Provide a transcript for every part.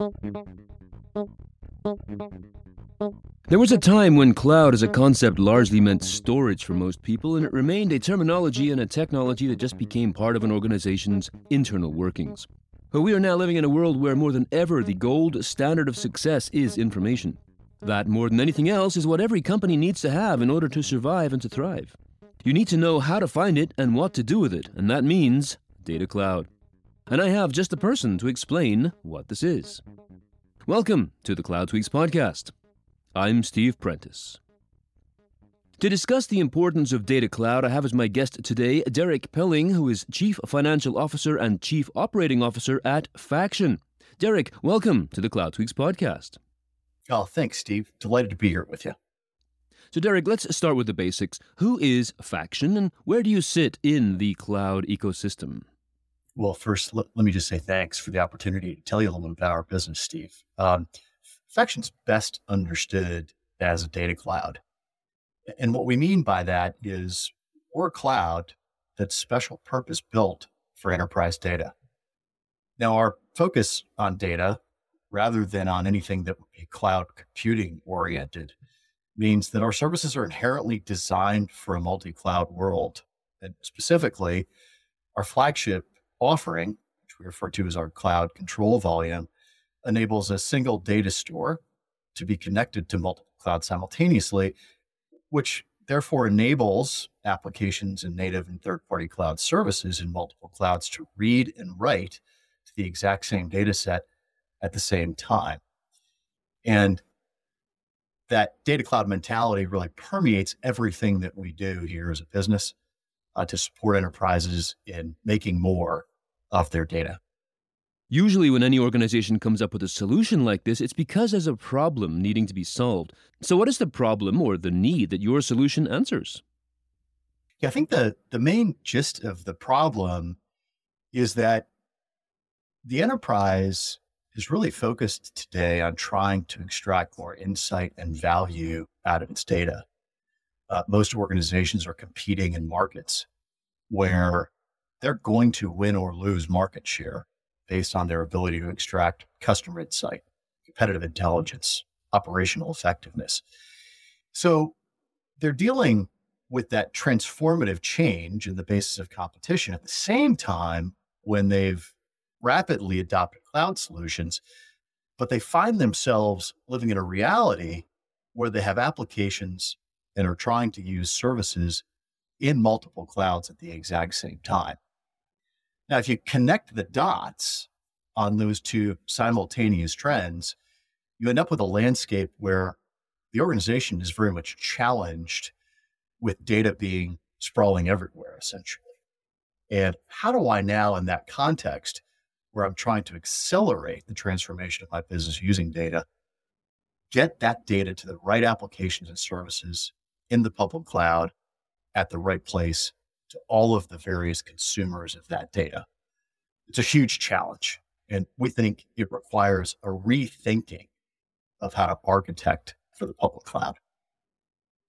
There was a time when cloud as a concept largely meant storage for most people, and it remained a terminology and a technology that just became part of an organization's internal workings. But we are now living in a world where more than ever the gold standard of success is information. That, more than anything else, is what every company needs to have in order to survive and to thrive. You need to know how to find it and what to do with it, and that means data cloud. And I have just the person to explain what this is. Welcome to the Cloud Tweaks Podcast. I'm Steve Prentis. To discuss the importance of data cloud, I have as my guest today Derek Pilling, who is Chief Financial Officer and Chief Operating Officer at Faction. Derek, welcome to the Cloud Tweaks Podcast. Oh, thanks, Steve. Delighted to be here with you. So, Derek, let's start with the basics. Who is Faction, and where do you sit in the cloud ecosystem? Well, first, let me just say thanks for the opportunity to tell you a little bit about our business, Steve. Faction's best understood as a data cloud. And what we mean by that is we're a cloud that's special purpose built for enterprise data. Now, our focus on data, rather than on anything that would be cloud computing oriented, means that our services are inherently designed for a multi-cloud world. And specifically, our flagship offering, which we refer to as our cloud control volume, enables a single data store to be connected to multiple clouds simultaneously, which therefore enables applications and native and third-party cloud services in multiple clouds to read and write to the exact same data set at the same time. And that data cloud mentality really permeates everything that we do here as a business to support enterprises in making more of their data. Usually when any organization comes up with a solution like this, it's because there's a problem needing to be solved. So what is the problem or the need that your solution answers? Yeah, I think the main gist of the problem is that the enterprise is really focused today on trying to extract more insight and value out of its data. Most organizations are competing in markets where they're going to win or lose market share based on their ability to extract customer insight, competitive intelligence, operational effectiveness. So they're dealing with that transformative change in the basis of competition at the same time when they've rapidly adopted cloud solutions, but they find themselves living in a reality where they have applications and are trying to use services in multiple clouds at the exact same time. Now, if you connect the dots on those two simultaneous trends, you end up with a landscape where the organization is very much challenged with data being sprawling everywhere, essentially. And how do I now, in that context, where I'm trying to accelerate the transformation of my business using data, get that data to the right applications and services in the public cloud at the right place to all of the various consumers of that data? It's a huge challenge. And we think it requires a rethinking of how to architect for the public cloud.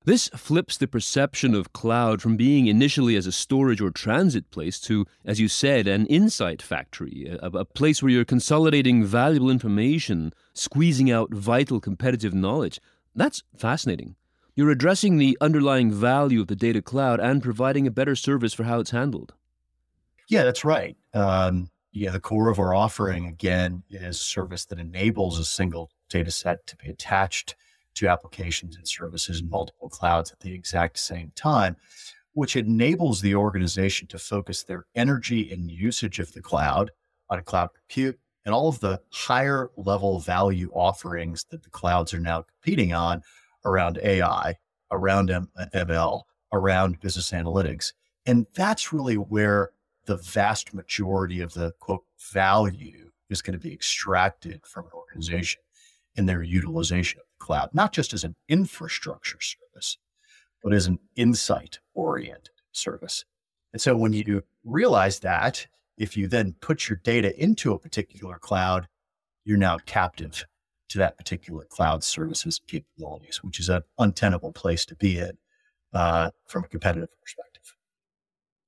This flips the perception of cloud from being initially as a storage or transit place to, as you said, an insight factory, a place where you're consolidating valuable information, squeezing out vital competitive knowledge. That's fascinating. You're addressing the underlying value of the data cloud and providing a better service for how it's handled. Yeah, that's right. The core of our offering, again, is a service that enables a single data set to be attached to applications and services in multiple clouds at the exact same time, which enables the organization to focus their energy and usage of the cloud on cloud compute and all of the higher level value offerings that the clouds are now competing on around AI, around ML, around business analytics. And that's really where the vast majority of the quote value is going to be extracted from an organization in their utilization of the cloud, not just as an infrastructure service, but as an insight-oriented service. And so when you realize that, if you then put your data into a particular cloud, you're now captive to that particular cloud services capabilities, which is an untenable place to be in from a competitive perspective.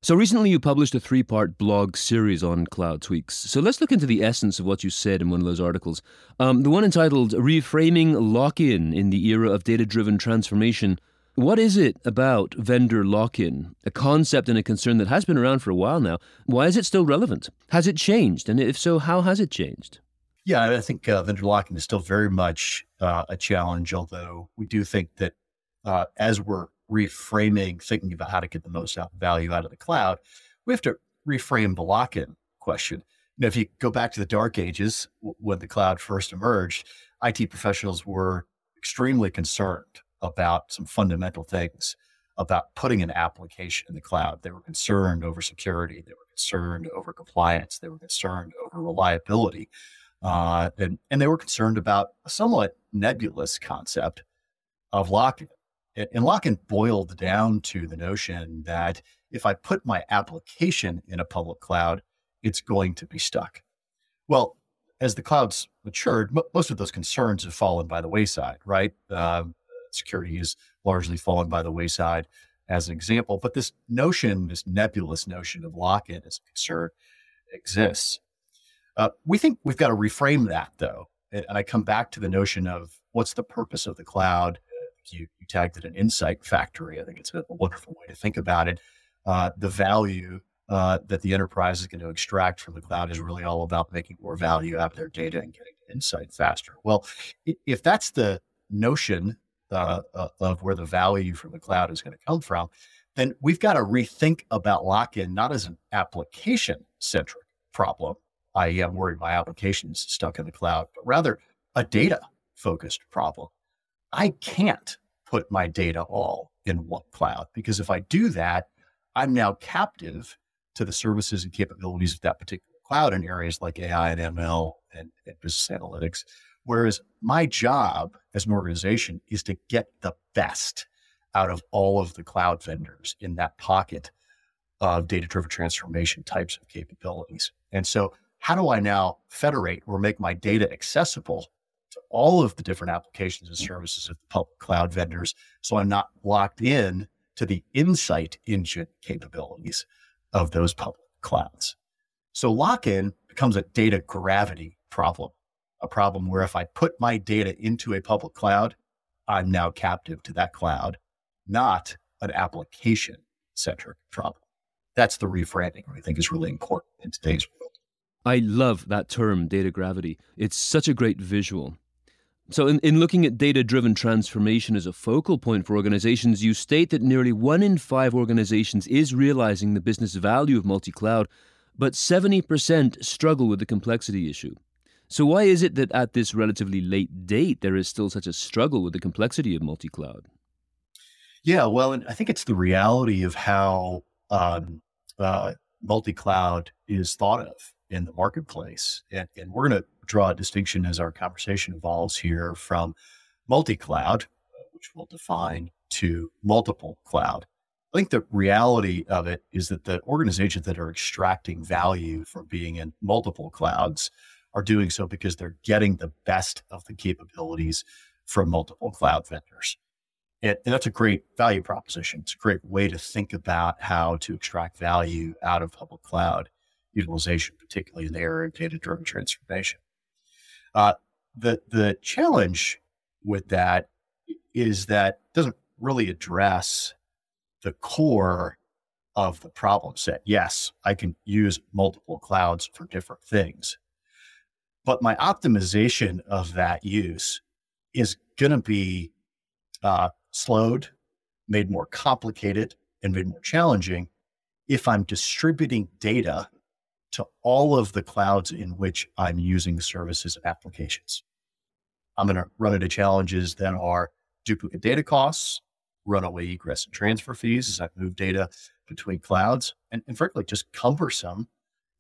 So recently you published a three-part blog series on Cloud Tweaks. So let's look into the essence of what you said in one of those articles. The one entitled Reframing Lock-In in the Era of Data-Driven Transformation. What is it about vendor lock-in, a concept and a concern that has been around for a while now? Why is it still relevant? Has it changed? And if so, how has it changed? Yeah, I think vendor lock-in is still very much a challenge, although we do think that as we're reframing, thinking about how to get the most value out of the cloud, we have to reframe the lock-in question. You know, if you go back to the dark ages, when the cloud first emerged, IT professionals were extremely concerned about some fundamental things about putting an application in the cloud. They were concerned over security. They were concerned over compliance. They were concerned over reliability. And they were concerned about a somewhat nebulous concept of lock-in. And lock-in boiled down to the notion that if I put my application in a public cloud, it's going to be stuck. Well, as the clouds matured, most of those concerns have fallen by the wayside, right? Security is largely fallen by the wayside as an example. But this notion, this nebulous notion of lock-in as a concern exists. We think we've got to reframe that, though. And I come back to the notion of what's the purpose of the cloud. You tagged it an insight factory. I think it's a wonderful way to think about it. The value that the enterprise is going to extract from the cloud is really all about making more value out of their data and getting insight faster. Well, if that's the notion of where the value from the cloud is going to come from, then we've got to rethink about lock-in not as an application-centric problem, i.e. I'm worried my application is stuck in the cloud, but rather a data-focused problem. I can't put my data all in one cloud, because if I do that, I'm now captive to the services and capabilities of that particular cloud in areas like AI and ML and business analytics. Whereas my job as an organization is to get the best out of all of the cloud vendors in that pocket of data-driven transformation types of capabilities. And so how do I now federate or make my data accessible to all of the different applications and services of the public cloud vendors, so I'm not locked in to the insight engine capabilities of those public clouds? So lock-in becomes a data gravity problem, a problem where if I put my data into a public cloud, I'm now captive to that cloud, not an application-centric problem. That's the reframing I think is really important in today's world. I love that term, data gravity. It's such a great visual. So in looking at data-driven transformation as a focal point for organizations, you state that nearly 1 in 5 organizations is realizing the business value of multi-cloud, but 70% struggle with the complexity issue. So why is it that at this relatively late date, there is still such a struggle with the complexity of multi-cloud? Yeah, well, and I think it's the reality of how multi-cloud is thought of in the marketplace. And we're going to draw a distinction as our conversation evolves here from multi-cloud, which we'll define, to multiple cloud. I think the reality of it is that the organizations that are extracting value from being in multiple clouds are doing so because they're getting the best of the capabilities from multiple cloud vendors. And that's a great value proposition. It's a great way to think about how to extract value out of public cloud utilization, particularly in the area of data-driven transformation. The challenge with that is that it doesn't really address the core of the problem set. Yes, I can use multiple clouds for different things, but my optimization of that use is going to be slowed, made more complicated, and made more challenging if I'm distributing data to all of the clouds in which I'm using services and applications. I'm going to run into challenges that are duplicate data costs, runaway egress and transfer fees as I move data between clouds, and frankly, just cumbersome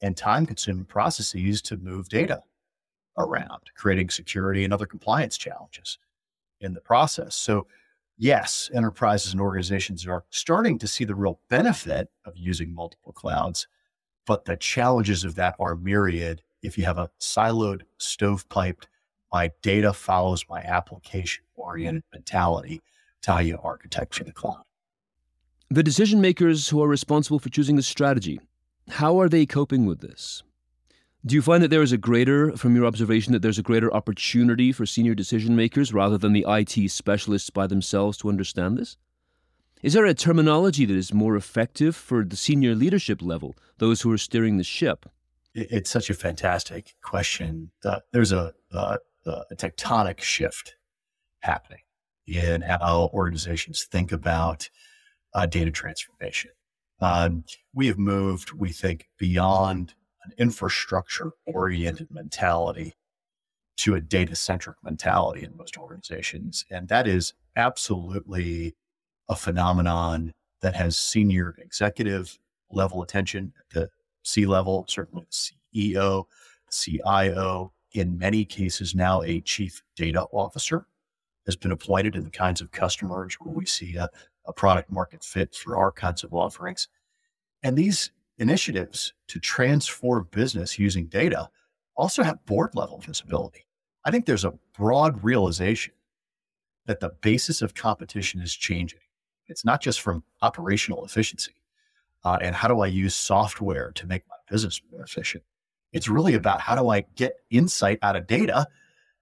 and time-consuming processes to move data around, creating security and other compliance challenges in the process. So yes, enterprises and organizations are starting to see the real benefit of using multiple clouds, but the challenges of that are myriad. If you have a siloed, stovepiped, my data follows my application-oriented mentality to how you architect for the cloud. The decision makers who are responsible for choosing the strategy, how are they coping with this? Do you find that there is a greater, from your observation, that there's a greater opportunity for senior decision makers rather than the IT specialists by themselves to understand this? Is there a terminology that is more effective for the senior leadership level, those who are steering the ship? It's such a fantastic question. There's a tectonic shift happening in how organizations think about data transformation. We have moved, we think, beyond an infrastructure-oriented mentality to a data-centric mentality in most organizations. And that is absolutely a phenomenon that has senior executive level attention at the C-level, certainly the CEO, CIO, in many cases now a chief data officer has been appointed in the kinds of customers where we see a product market fit for our kinds of offerings. And these initiatives to transform business using data also have board level visibility. I think there's a broad realization that the basis of competition is changing. It's not just from operational efficiency and how do I use software to make my business more efficient? It's really about how do I get insight out of data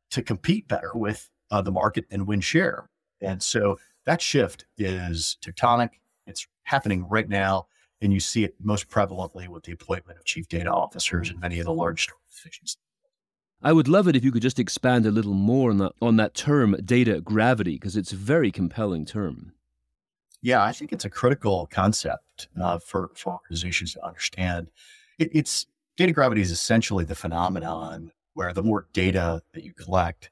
to compete better with the market and win share. And so that shift is tectonic. It's happening right now. And you see it most prevalently with the appointment of chief data officers in many of the large organizations. I would love it if you could just expand a little more on that term, data gravity, because it's a very compelling term. Yeah, I think it's a critical concept for organizations to understand. Data gravity is essentially the phenomenon where the more data that you collect,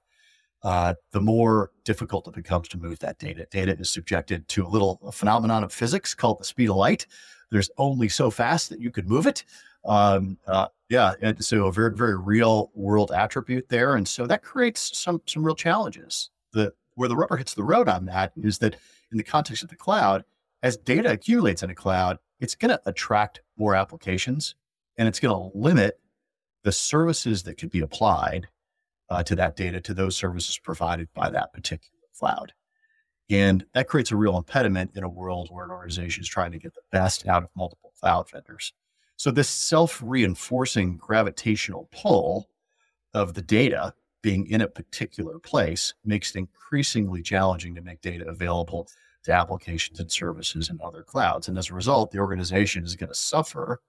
the more difficult it becomes to move that data. Data is subjected to a phenomenon of physics called the speed of light. There's only so fast that you could move it. And so a very, very real world attribute there. And so that creates some real challenges. Where the rubber hits the road on that is that in the context of the cloud, as data accumulates in a cloud, it's going to attract more applications. And it's going to limit the services that could be applied to that data, to those services provided by that particular cloud. And that creates a real impediment in a world where an organization is trying to get the best out of multiple cloud vendors. So this self-reinforcing gravitational pull of the data being in a particular place makes it increasingly challenging to make data available to applications and services in other clouds. And as a result, the organization is going to suffer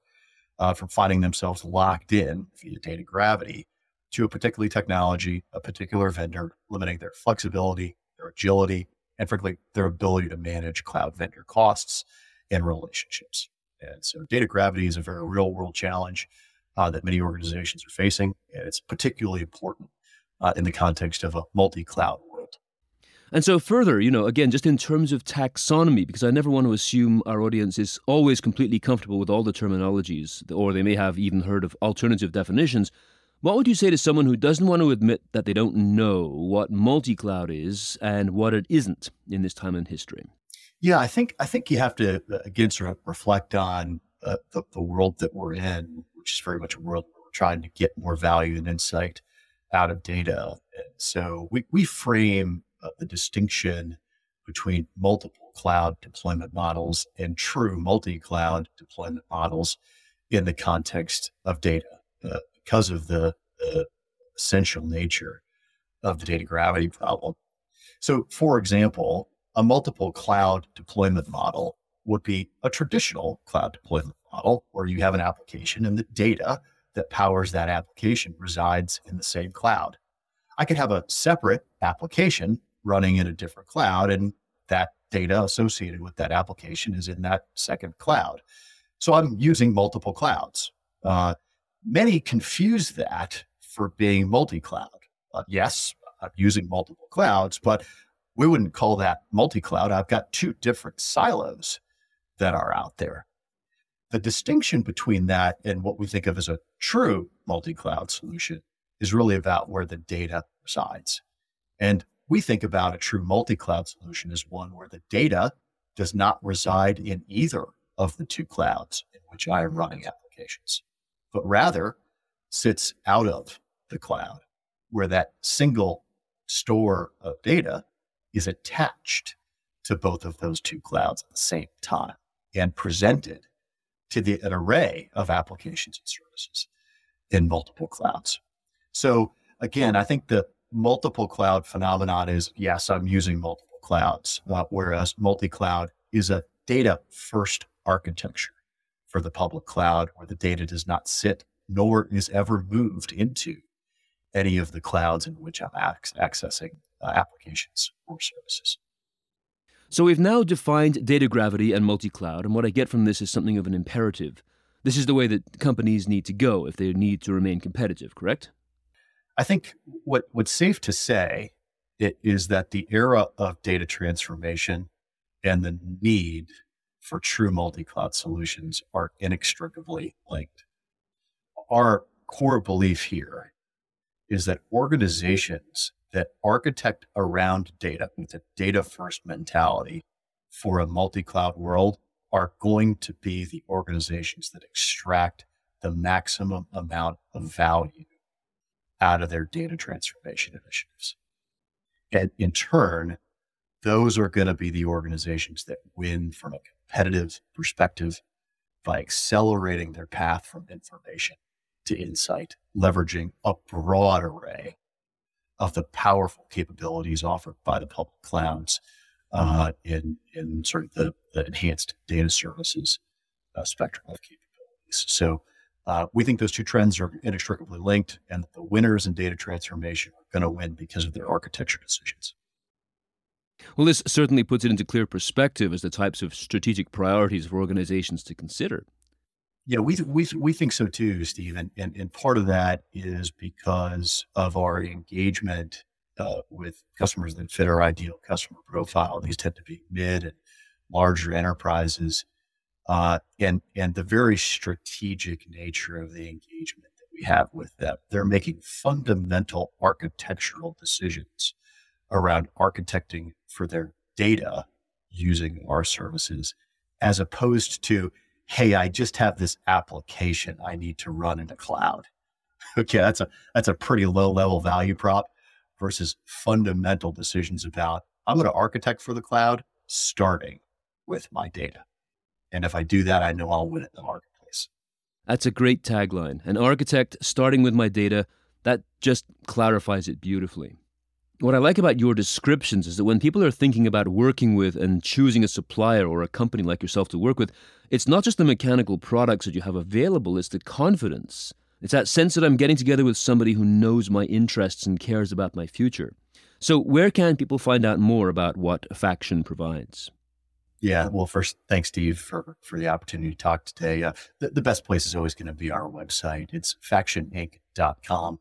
from finding themselves locked in via data gravity to a particular technology, a particular vendor, limiting their flexibility, their agility, and frankly, their ability to manage cloud vendor costs and relationships. And so data gravity is a very real world challenge that many organizations are facing. And it's particularly important in the context of a multi-cloud world. And so further, again, just in terms of taxonomy, because I never want to assume our audience is always completely comfortable with all the terminologies, or they may have even heard of alternative definitions. What would you say to someone who doesn't want to admit that they don't know what multi-cloud is and what it isn't in this time in history? Yeah, I think you have to, again, sort of reflect on the world that we're in, which is very much a world where we're trying to get more value and insight out of data. And so we frame the distinction between multiple cloud deployment models and true multi-cloud deployment models in the context of data because of the essential nature of the data gravity problem. So for example, a multiple cloud deployment model would be a traditional cloud deployment model where you have an application and the data that powers that application resides in the same cloud. I could have a separate application running in a different cloud, and that data associated with that application is in that second cloud. So I'm using multiple clouds. Many confuse that for being multi-cloud. Yes, I'm using multiple clouds, but we wouldn't call that multi-cloud. I've got two different silos that are out there. The distinction between that and what we think of as a true multi-cloud solution is really about where the data resides. And we think about a true multi-cloud solution as one where the data does not reside in either of the two clouds in which I am running applications, but rather sits out of the cloud where that single store of data is attached to both of those two clouds at the same time and presented to an array of applications and services in multiple clouds. So again, I think the multiple cloud phenomenon is, yes, I'm using multiple clouds, whereas multi-cloud is a data-first architecture for the public cloud where the data does not sit nor is ever moved into any of the clouds in which I'm accessing applications or services. So we've now defined data gravity and multi-cloud, and what I get from this is something of an imperative. This is the way that companies need to go if they need to remain competitive, correct? I think what's safe to say is that the era of data transformation and the need for true multi-cloud solutions are inextricably linked. Our core belief here is that organizations that architect around data with a data-first mentality for a multi-cloud world are going to be the organizations that extract the maximum amount of value out of their data transformation initiatives. And in turn, those are going to be the organizations that win from a competitive perspective by accelerating their path from information to insight, leveraging a broad array of the powerful capabilities offered by the public clouds in sort of the enhanced data services spectrum of capabilities. So we think those two trends are inextricably linked, and the winners in data transformation are going to win because of their architecture decisions. Well, this certainly puts it into clear perspective as the types of strategic priorities for organizations to consider. Yeah, we think so too, Steve. And part of that is because of our engagement with customers that fit our ideal customer profile. These tend to be mid and larger enterprises, and the very strategic nature of the engagement that we have with them. They're making fundamental architectural decisions around architecting for their data using our services, as opposed to, hey, I just have this application I need to run in the cloud. Okay, that's a pretty low level value prop versus fundamental decisions about, I'm going to architect for the cloud starting with my data. And if I do that, I know I'll win in the marketplace. That's a great tagline. An architect starting with my data, that just clarifies it beautifully. What I like about your descriptions is that when people are thinking about working with and choosing a supplier or a company like yourself to work with, it's not just the mechanical products that you have available, it's the confidence. It's that sense that I'm getting together with somebody who knows my interests and cares about my future. So where can people find out more about what Faction provides? Yeah, well, first, thanks, Steve, for the opportunity to talk today. The best place is always going to be our website. It's factioninc.com.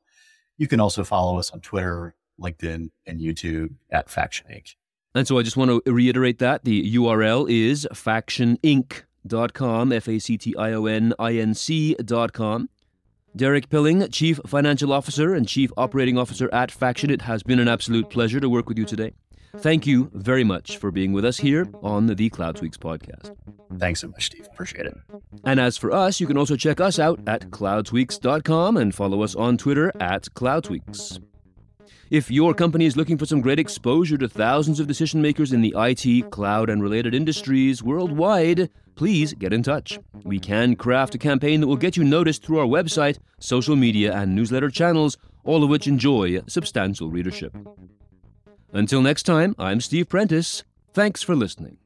You can also follow us on Twitter, LinkedIn, and YouTube at Faction Inc. And so I just want to reiterate that. The URL is factioninc.com, factioninc.com. Derek Pilling, Chief Financial Officer and Chief Operating Officer at Faction. It has been an absolute pleasure to work with you today. Thank you very much for being with us here on the Cloud Tweaks podcast. Thanks so much, Steve. Appreciate it. And as for us, you can also check us out at cloudtweaks.com and follow us on Twitter at cloudtweaks. If your company is looking for some great exposure to thousands of decision makers in the IT, cloud, and related industries worldwide, please get in touch. We can craft a campaign that will get you noticed through our website, social media, and newsletter channels, all of which enjoy substantial readership. Until next time, I'm Steve Prentis. Thanks for listening.